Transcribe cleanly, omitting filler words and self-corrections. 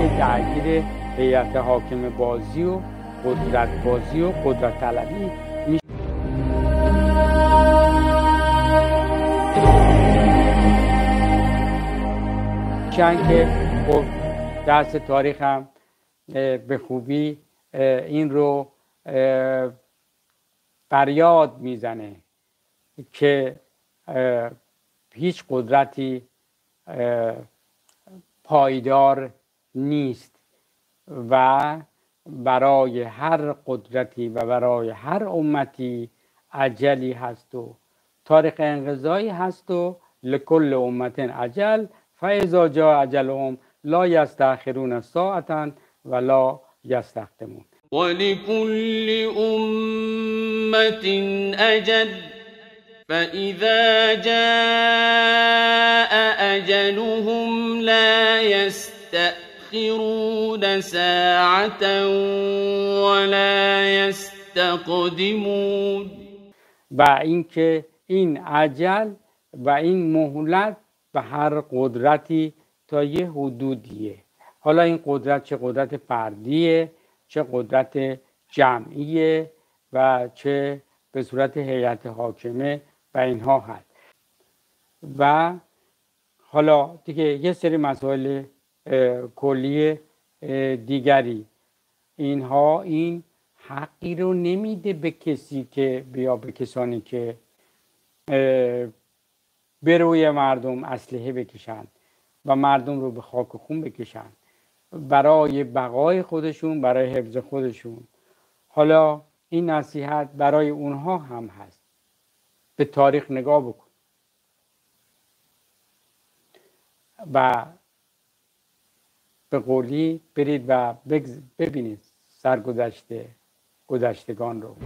که درگیر هیئت حاکم بازی و قدرت بازی و قدرت طلبی میشه. که خب درس تاریخ هم به خوبی این رو فریاد میزنه که هیچ قدرتی پایدار نیست و برای هر قدرتی و برای هر امتی اجلی هست و تاریخ انقضایی هست و لکل امت اجل فاذا جاء اجلهم لا یستأخرون ساعة ولا یستقدمون. ولكل امة اجل فاذا جاء اجلهم لا يستأخرون ساعة ولا يستقدمون. و اینکه این اجل و این مهلت به هر قدرتی تا یه حدودیه، حالا این قدرت چه قدرت فردیه چه قدرت جمعیه و چه به صورت هیئت حاکمه و اینها هست. و حالا دیگه یه سری مسائل کلی دیگری، اینها این حقی رو نمیده به کسی که بیا به کسانی که به روی مردم اسلحه بکشند و مردم رو به خاک و خون بکشند برای بقای خودشون، برای حفظ خودشون. حالا این نصیحت برای اونها هم هست، به تاریخ نگاه بکن و به قولی برید و ببینید سرگذشته گذشتگان رو.